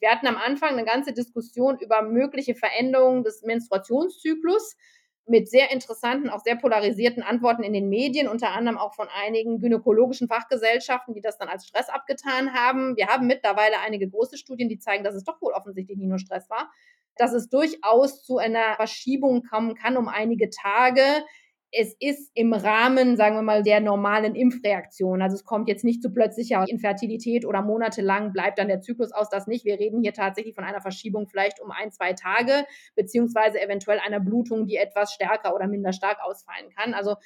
Wir hatten am Anfang eine ganze Diskussion über mögliche Veränderungen des Menstruationszyklus mit sehr interessanten, auch sehr polarisierten Antworten in den Medien, unter anderem auch von einigen gynäkologischen Fachgesellschaften, die das dann als Stress abgetan haben. Wir haben mittlerweile einige große Studien, die zeigen, dass es doch wohl offensichtlich nicht nur Stress war, dass es durchaus zu einer Verschiebung kommen kann um einige Tage. Es ist im Rahmen, sagen wir mal, der normalen Impfreaktion. Also es kommt jetzt nicht zu plötzlicher Infertilität oder monatelang bleibt dann der Zyklus aus, das nicht. Wir reden hier tatsächlich von einer Verschiebung vielleicht um 1-2 Tage, beziehungsweise eventuell einer Blutung, die etwas stärker oder minder stark ausfallen kann. Also,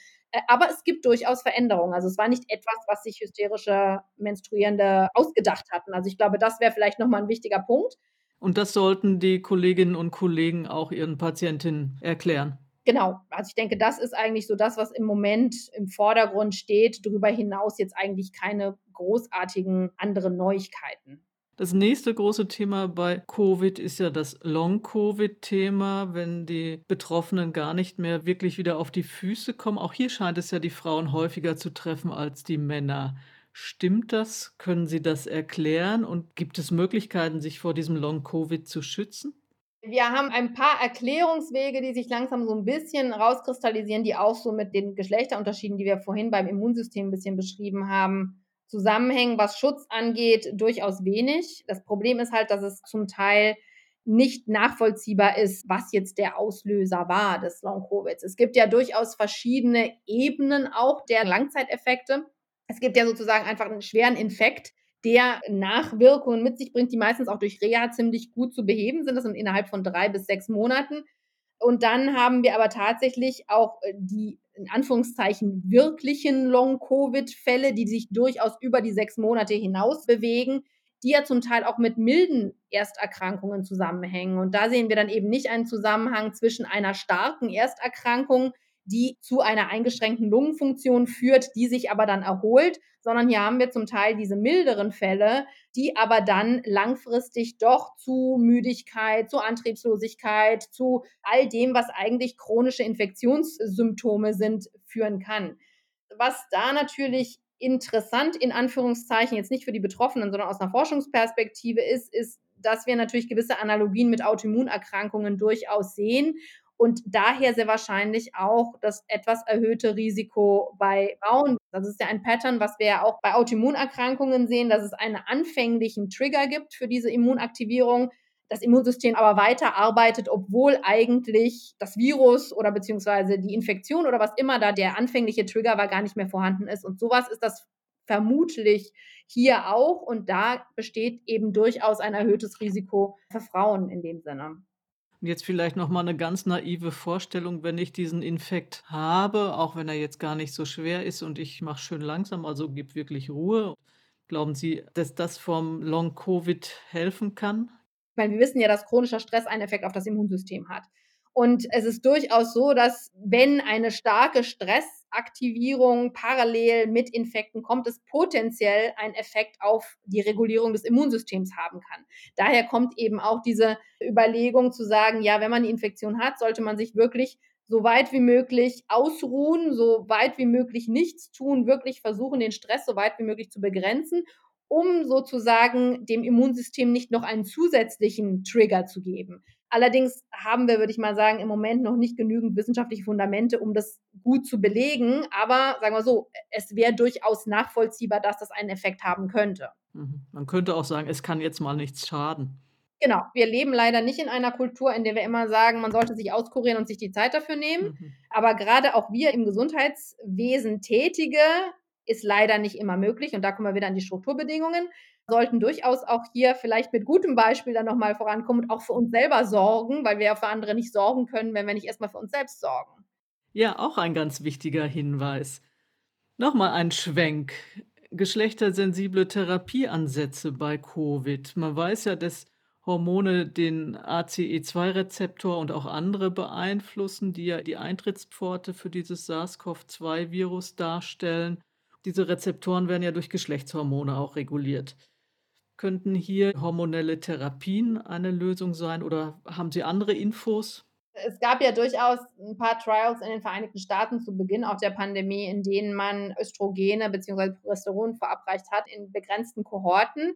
aber es gibt durchaus Veränderungen. Also es war nicht etwas, was sich hysterische Menstruierende ausgedacht hatten. Also ich glaube, das wäre vielleicht nochmal ein wichtiger Punkt. Und das sollten die Kolleginnen und Kollegen auch ihren Patientinnen erklären. Genau, also ich denke, das ist eigentlich so das, was im Moment im Vordergrund steht. Darüber hinaus jetzt eigentlich keine großartigen anderen Neuigkeiten. Das nächste große Thema bei Covid ist ja das Long-Covid-Thema, wenn die Betroffenen gar nicht mehr wirklich wieder auf die Füße kommen. Auch hier scheint es ja die Frauen häufiger zu treffen als die Männer. Stimmt das? Können Sie das erklären? Und gibt es Möglichkeiten, sich vor diesem Long-Covid zu schützen? Wir haben ein paar Erklärungswege, die sich langsam so ein bisschen rauskristallisieren, die auch so mit den Geschlechterunterschieden, die wir vorhin beim Immunsystem ein bisschen beschrieben haben, zusammenhängen, was Schutz angeht, durchaus wenig. Das Problem ist halt, dass es zum Teil nicht nachvollziehbar ist, was jetzt der Auslöser war des Long-Covids. Es gibt ja durchaus verschiedene Ebenen auch der Langzeiteffekte. Es gibt ja sozusagen einfach einen schweren Infekt, der Nachwirkungen mit sich bringt, die meistens auch durch Reha ziemlich gut zu beheben sind. Das sind innerhalb von 3 bis 6 Monaten. Und dann haben wir aber tatsächlich auch die, in Anführungszeichen, wirklichen Long-Covid-Fälle, die sich durchaus über die 6 Monate hinaus bewegen, die ja zum Teil auch mit milden Ersterkrankungen zusammenhängen. Und da sehen wir dann eben nicht einen Zusammenhang zwischen einer starken Ersterkrankung, die zu einer eingeschränkten Lungenfunktion führt, die sich aber dann erholt, sondern hier haben wir zum Teil diese milderen Fälle, die aber dann langfristig doch zu Müdigkeit, zu Antriebslosigkeit, zu all dem, was eigentlich chronische Infektionssymptome sind, führen kann. Was da natürlich interessant, in Anführungszeichen, jetzt nicht für die Betroffenen, sondern aus einer Forschungsperspektive ist, dass wir natürlich gewisse Analogien mit Autoimmunerkrankungen durchaus sehen. Und daher sehr wahrscheinlich auch das etwas erhöhte Risiko bei Frauen. Das ist ja ein Pattern, was wir ja auch bei Autoimmunerkrankungen sehen, dass es einen anfänglichen Trigger gibt für diese Immunaktivierung. Das Immunsystem aber weiter arbeitet, obwohl eigentlich das Virus oder beziehungsweise die Infektion oder was immer da der anfängliche Trigger war, gar nicht mehr vorhanden ist. Und sowas ist das vermutlich hier auch. Und da besteht eben durchaus ein erhöhtes Risiko für Frauen in dem Sinne. Und jetzt vielleicht nochmal eine ganz naive Vorstellung, wenn ich diesen Infekt habe, auch wenn er jetzt gar nicht so schwer ist und ich mache schön langsam, also gib wirklich Ruhe. Glauben Sie, dass das vom Long-Covid helfen kann? Ich meine, wir wissen ja, dass chronischer Stress einen Effekt auf das Immunsystem hat. Und es ist durchaus so, dass wenn eine starke Stressaktivierung parallel mit Infekten kommt, es potenziell einen Effekt auf die Regulierung des Immunsystems haben kann. Daher kommt eben auch diese Überlegung zu sagen, ja, wenn man die Infektion hat, sollte man sich wirklich so weit wie möglich ausruhen, so weit wie möglich nichts tun, wirklich versuchen, den Stress so weit wie möglich zu begrenzen, um sozusagen dem Immunsystem nicht noch einen zusätzlichen Trigger zu geben. Allerdings haben wir, würde ich mal sagen, im Moment noch nicht genügend wissenschaftliche Fundamente, um das gut zu belegen. Aber sagen wir so, es wäre durchaus nachvollziehbar, dass das einen Effekt haben könnte. Man könnte auch sagen, es kann jetzt mal nichts schaden. Genau, wir leben leider nicht in einer Kultur, in der wir immer sagen, man sollte sich auskurieren und sich die Zeit dafür nehmen. Aber gerade auch wir im Gesundheitswesen Tätige ist leider nicht immer möglich. Und da kommen wir wieder an die Strukturbedingungen. Sollten durchaus auch hier vielleicht mit gutem Beispiel dann nochmal vorankommen und auch für uns selber sorgen, weil wir ja für andere nicht sorgen können, wenn wir nicht erstmal für uns selbst sorgen. Ja, auch ein ganz wichtiger Hinweis. Nochmal ein Schwenk. Geschlechtersensible Therapieansätze bei Covid. Man weiß ja, dass Hormone den ACE2-Rezeptor und auch andere beeinflussen, die ja die Eintrittspforte für dieses SARS-CoV-2-Virus darstellen. Diese Rezeptoren werden ja durch Geschlechtshormone auch reguliert. Könnten hier hormonelle Therapien eine Lösung sein oder haben Sie andere Infos? Es gab ja durchaus ein paar Trials in den Vereinigten Staaten zu Beginn auch der Pandemie, in denen man Östrogene bzw. Progesteron verabreicht hat in begrenzten Kohorten,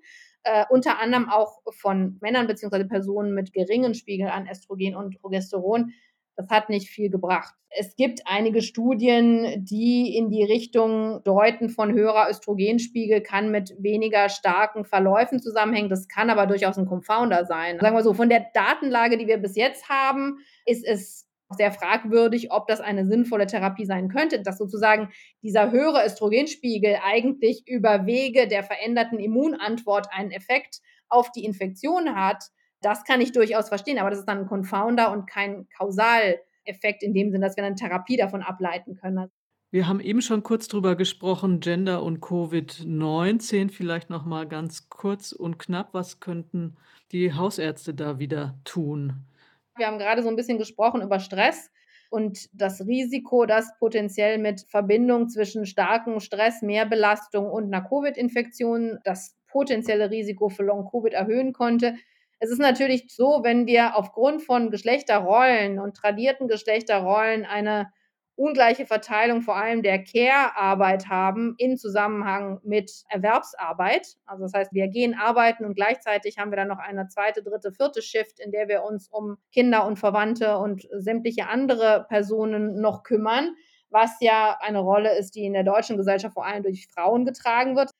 unter anderem auch von Männern bzw. Personen mit geringen Spiegeln an Östrogen und Progesteron. Das hat nicht viel gebracht. Es gibt einige Studien, die in die Richtung deuten, von höherer Östrogenspiegel kann mit weniger starken Verläufen zusammenhängen. Das kann aber durchaus ein Confounder sein. Sagen wir so, von der Datenlage, die wir bis jetzt haben, ist es sehr fragwürdig, ob das eine sinnvolle Therapie sein könnte, dass sozusagen dieser höhere Östrogenspiegel eigentlich über Wege der veränderten Immunantwort einen Effekt auf die Infektion hat. Das kann ich durchaus verstehen, aber das ist dann ein Confounder und kein Kausaleffekt in dem Sinn, dass wir dann Therapie davon ableiten können. Wir haben eben schon kurz drüber gesprochen, Gender und Covid-19. Vielleicht nochmal ganz kurz und knapp, was könnten die Hausärzte da wieder tun? Wir haben gerade so ein bisschen gesprochen über Stress. und das Risiko, dass potenziell mit Verbindung zwischen starkem Stress, Mehrbelastung und einer Covid-Infektion das potenzielle Risiko für Long-Covid erhöhen konnte. Es ist natürlich so, wenn wir aufgrund von Geschlechterrollen und tradierten Geschlechterrollen eine ungleiche Verteilung vor allem der Care-Arbeit haben in Zusammenhang mit Erwerbsarbeit. Also das heißt, wir gehen arbeiten und gleichzeitig haben wir dann noch eine zweite, dritte, vierte Shift, in der wir uns um Kinder und Verwandte und sämtliche andere Personen noch kümmern, was ja eine Rolle ist, die in der deutschen Gesellschaft vor allem durch Frauen getragen wird.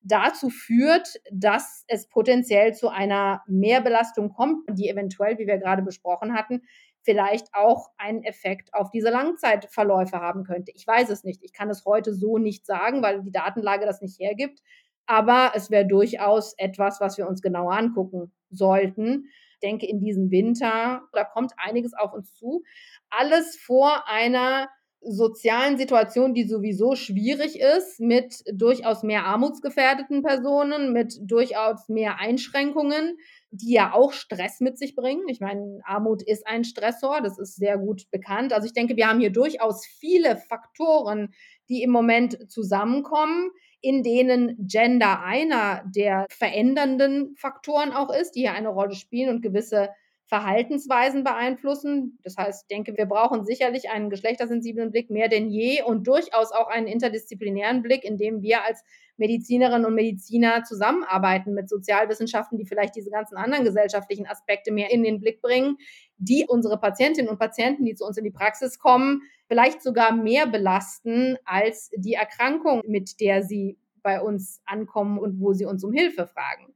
Dazu führt, dass es potenziell zu einer Mehrbelastung kommt, die eventuell, wie wir gerade besprochen hatten, vielleicht auch einen Effekt auf diese Langzeitverläufe haben könnte. Ich weiß es nicht. Ich kann es heute so nicht sagen, weil die Datenlage das nicht hergibt. Aber es wäre durchaus etwas, was wir uns genauer angucken sollten. Ich denke, in diesem Winter, da kommt einiges auf uns zu. Alles vor einer sozialen Situation, die sowieso schwierig ist, mit durchaus mehr armutsgefährdeten Personen, mit durchaus mehr Einschränkungen, die ja auch Stress mit sich bringen. Ich meine, Armut ist ein Stressor, das ist sehr gut bekannt. Also ich denke, wir haben hier durchaus viele Faktoren, die im Moment zusammenkommen, in denen Gender einer der verändernden Faktoren auch ist, die hier eine Rolle spielen und gewisse Verhaltensweisen beeinflussen. Das heißt, ich denke, wir brauchen sicherlich einen geschlechtersensiblen Blick mehr denn je und durchaus auch einen interdisziplinären Blick, in dem wir als Medizinerinnen und Mediziner zusammenarbeiten mit Sozialwissenschaften, die vielleicht diese ganzen anderen gesellschaftlichen Aspekte mehr in den Blick bringen, die unsere Patientinnen und Patienten, die zu uns in die Praxis kommen, vielleicht sogar mehr belasten als die Erkrankung, mit der sie bei uns ankommen und wo sie uns um Hilfe fragen.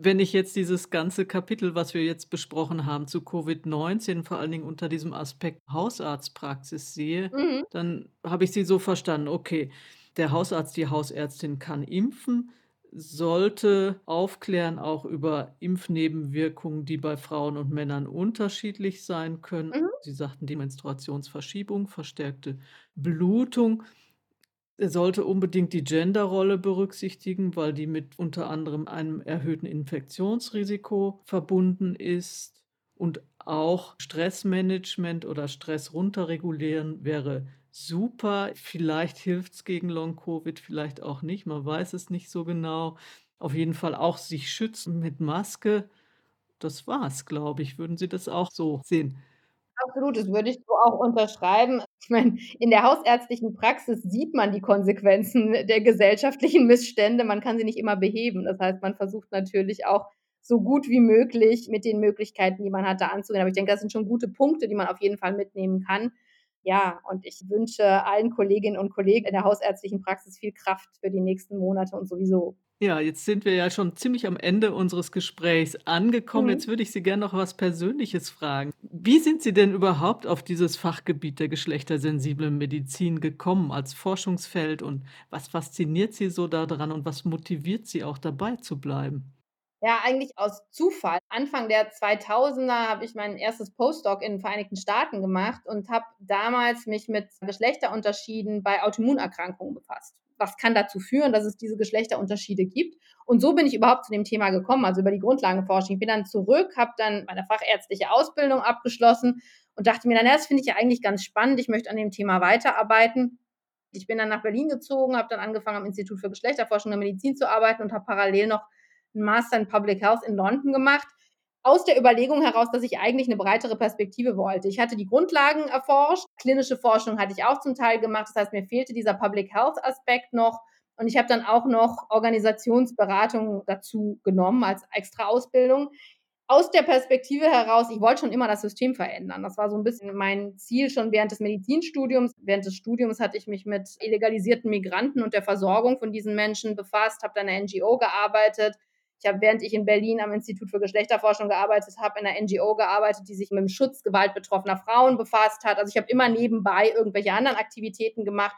Wenn ich jetzt dieses ganze Kapitel, was wir jetzt besprochen haben, zu Covid-19, vor allen Dingen unter diesem Aspekt Hausarztpraxis sehe, dann habe ich Sie so verstanden, okay, der Hausarzt, die Hausärztin kann impfen, sollte aufklären auch über Impfnebenwirkungen, die bei Frauen und Männern unterschiedlich sein können. Sie sagten, die Menstruationsverschiebung, verstärkte Blutung. Er sollte unbedingt die Genderrolle berücksichtigen, weil die mit unter anderem einem erhöhten Infektionsrisiko verbunden ist. Und auch Stressmanagement oder Stress runterregulieren wäre super. Vielleicht hilft es gegen Long-Covid, vielleicht auch nicht. Man weiß es nicht so genau. Auf jeden Fall auch sich schützen mit Maske. Das war's, glaube ich. Würden Sie das auch so sehen? Absolut, das würde ich so auch unterschreiben. Ich meine, in der hausärztlichen Praxis sieht man die Konsequenzen der gesellschaftlichen Missstände. Man kann sie nicht immer beheben. Das heißt, man versucht natürlich auch so gut wie möglich mit den Möglichkeiten, die man hat, da anzugehen. Aber ich denke, das sind schon gute Punkte, die man auf jeden Fall mitnehmen kann. Ja, und ich wünsche allen Kolleginnen und Kollegen in der hausärztlichen Praxis viel Kraft für die nächsten Monate und sowieso. Ja, jetzt sind wir ja schon ziemlich am Ende unseres Gesprächs angekommen. Jetzt würde ich Sie gerne noch was Persönliches fragen. Wie sind Sie denn überhaupt auf dieses Fachgebiet der geschlechtersensiblen Medizin gekommen als Forschungsfeld und was fasziniert Sie so daran und was motiviert Sie auch dabei zu bleiben? Ja, eigentlich aus Zufall. Anfang der 2000er habe ich mein erstes Postdoc in den Vereinigten Staaten gemacht und habe damals mich mit Geschlechterunterschieden bei Autoimmunerkrankungen befasst. Was kann dazu führen, dass es diese Geschlechterunterschiede gibt? Und so bin ich überhaupt zu dem Thema gekommen, also über die Grundlagenforschung. Ich bin dann zurück, habe dann meine fachärztliche Ausbildung abgeschlossen und dachte mir dann, das finde ich ja eigentlich ganz spannend, ich möchte an dem Thema weiterarbeiten. Ich bin dann nach Berlin gezogen, habe dann angefangen, am Institut für Geschlechterforschung und Medizin zu arbeiten und habe parallel noch einen Master in Public Health in London gemacht. Aus der Überlegung heraus, dass ich eigentlich eine breitere Perspektive wollte. Ich hatte die Grundlagen erforscht, klinische Forschung hatte ich auch zum Teil gemacht, das heißt, mir fehlte dieser Public Health Aspekt noch und ich habe dann auch noch Organisationsberatung dazu genommen als extra Ausbildung. Aus der Perspektive heraus, ich wollte schon immer das System verändern. Das war so ein bisschen mein Ziel schon während des Medizinstudiums. Während des Studiums hatte ich mich mit illegalisierten Migranten und der Versorgung von diesen Menschen befasst, habe dann in einer NGO gearbeitet. Ich habe, während ich in Berlin am Institut für Geschlechterforschung gearbeitet habe, in einer NGO gearbeitet, die sich mit dem Schutz gewaltbetroffener Frauen befasst hat. Also ich habe immer nebenbei irgendwelche anderen Aktivitäten gemacht,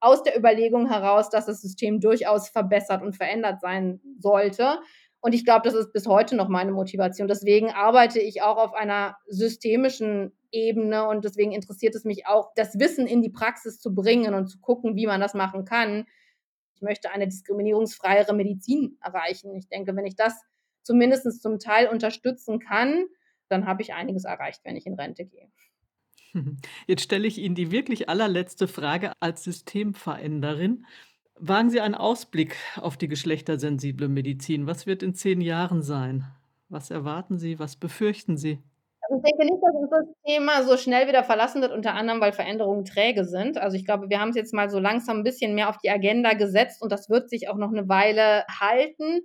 aus der Überlegung heraus, dass das System durchaus verbessert und verändert sein sollte. Und ich glaube, das ist bis heute noch meine Motivation. Deswegen arbeite ich auch auf einer systemischen Ebene und deswegen interessiert es mich auch, das Wissen in die Praxis zu bringen und zu gucken, wie man das machen kann. Ich möchte eine diskriminierungsfreiere Medizin erreichen. Ich denke, wenn ich das zumindest zum Teil unterstützen kann, dann habe ich einiges erreicht, wenn ich in Rente gehe. Jetzt stelle ich Ihnen die wirklich allerletzte Frage als Systemveränderin. Wagen Sie einen Ausblick auf die geschlechtersensible Medizin. Was wird in 10 Jahren sein? Was erwarten Sie? Was befürchten Sie? Also ich denke nicht, dass uns das Thema so schnell wieder verlassen wird, unter anderem, weil Veränderungen träge sind. Also ich glaube, wir haben es jetzt mal so langsam ein bisschen mehr auf die Agenda gesetzt und das wird sich auch noch eine Weile halten.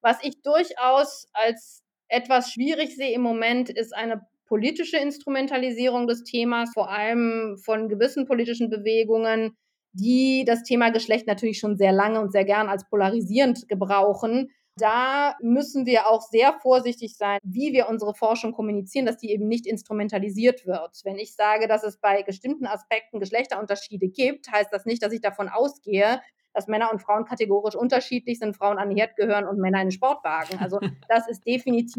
Was ich durchaus als etwas schwierig sehe im Moment, ist eine politische Instrumentalisierung des Themas, vor allem von gewissen politischen Bewegungen, die das Thema Geschlecht natürlich schon sehr lange und sehr gern als polarisierend gebrauchen. Da müssen wir auch sehr vorsichtig sein, wie wir unsere Forschung kommunizieren, dass die eben nicht instrumentalisiert wird. Wenn ich sage, dass es bei bestimmten Aspekten Geschlechterunterschiede gibt, heißt das nicht, dass ich davon ausgehe, dass Männer und Frauen kategorisch unterschiedlich sind, Frauen an den Herd gehören und Männer in den Sportwagen. Also das ist definitiv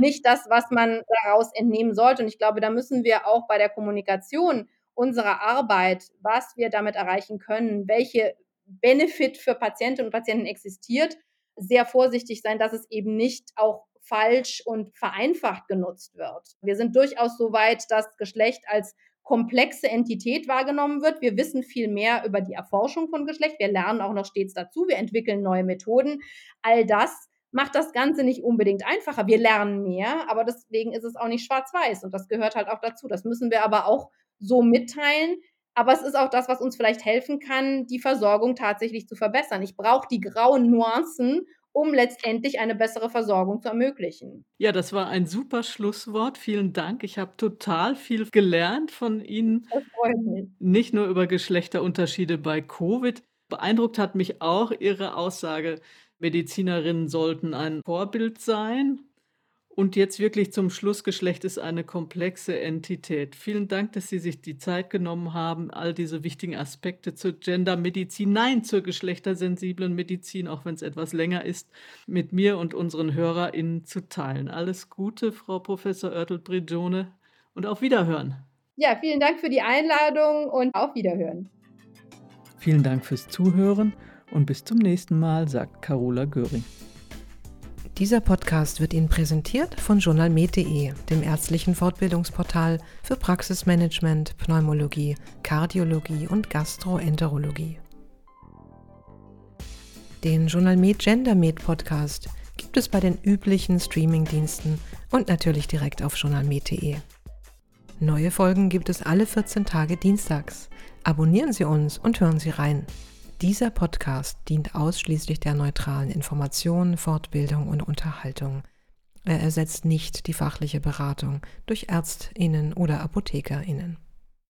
nicht das, was man daraus entnehmen sollte. Und ich glaube, da müssen wir auch bei der Kommunikation unserer Arbeit, was wir damit erreichen können, welche Benefit für Patientinnen und Patienten existiert, sehr vorsichtig sein, dass es eben nicht auch falsch und vereinfacht genutzt wird. Wir sind durchaus so weit, dass Geschlecht als komplexe Entität wahrgenommen wird. Wir wissen viel mehr über die Erforschung von Geschlecht. Wir lernen auch noch stets dazu. Wir entwickeln neue Methoden. All das macht das Ganze nicht unbedingt einfacher. Wir lernen mehr, aber deswegen ist es auch nicht schwarz-weiß. Und das gehört halt auch dazu. Das müssen wir aber auch so mitteilen. Aber es ist auch das, was uns vielleicht helfen kann, die Versorgung tatsächlich zu verbessern. Ich brauche die grauen Nuancen, um letztendlich eine bessere Versorgung zu ermöglichen. Ja, das war ein super Schlusswort. Vielen Dank. Ich habe total viel gelernt von Ihnen. Das freut mich. Nicht nur über Geschlechterunterschiede bei Covid. Beeindruckt hat mich auch Ihre Aussage, Medizinerinnen sollten ein Vorbild sein. Und jetzt wirklich zum Schluss, Geschlecht ist eine komplexe Entität. Vielen Dank, dass Sie sich die Zeit genommen haben, all diese wichtigen Aspekte zur Gendermedizin, nein, zur geschlechtersensiblen Medizin, auch wenn es etwas länger ist, mit mir und unseren HörerInnen zu teilen. Alles Gute, Frau Professor Oertelt-Prigione, und auf Wiederhören. Ja, vielen Dank für die Einladung und auf Wiederhören. Vielen Dank fürs Zuhören und bis zum nächsten Mal, sagt Carola Göring. Dieser Podcast wird Ihnen präsentiert von journalmed.de, dem ärztlichen Fortbildungsportal für Praxismanagement, Pneumologie, Kardiologie und Gastroenterologie. Den Journalmed GenderMed-Podcast gibt es bei den üblichen Streamingdiensten und natürlich direkt auf journalmed.de. Neue Folgen gibt es alle 14 Tage dienstags. Abonnieren Sie uns und hören Sie rein. Dieser Podcast dient ausschließlich der neutralen Information, Fortbildung und Unterhaltung. Er ersetzt nicht die fachliche Beratung durch ÄrztInnen oder ApothekerInnen.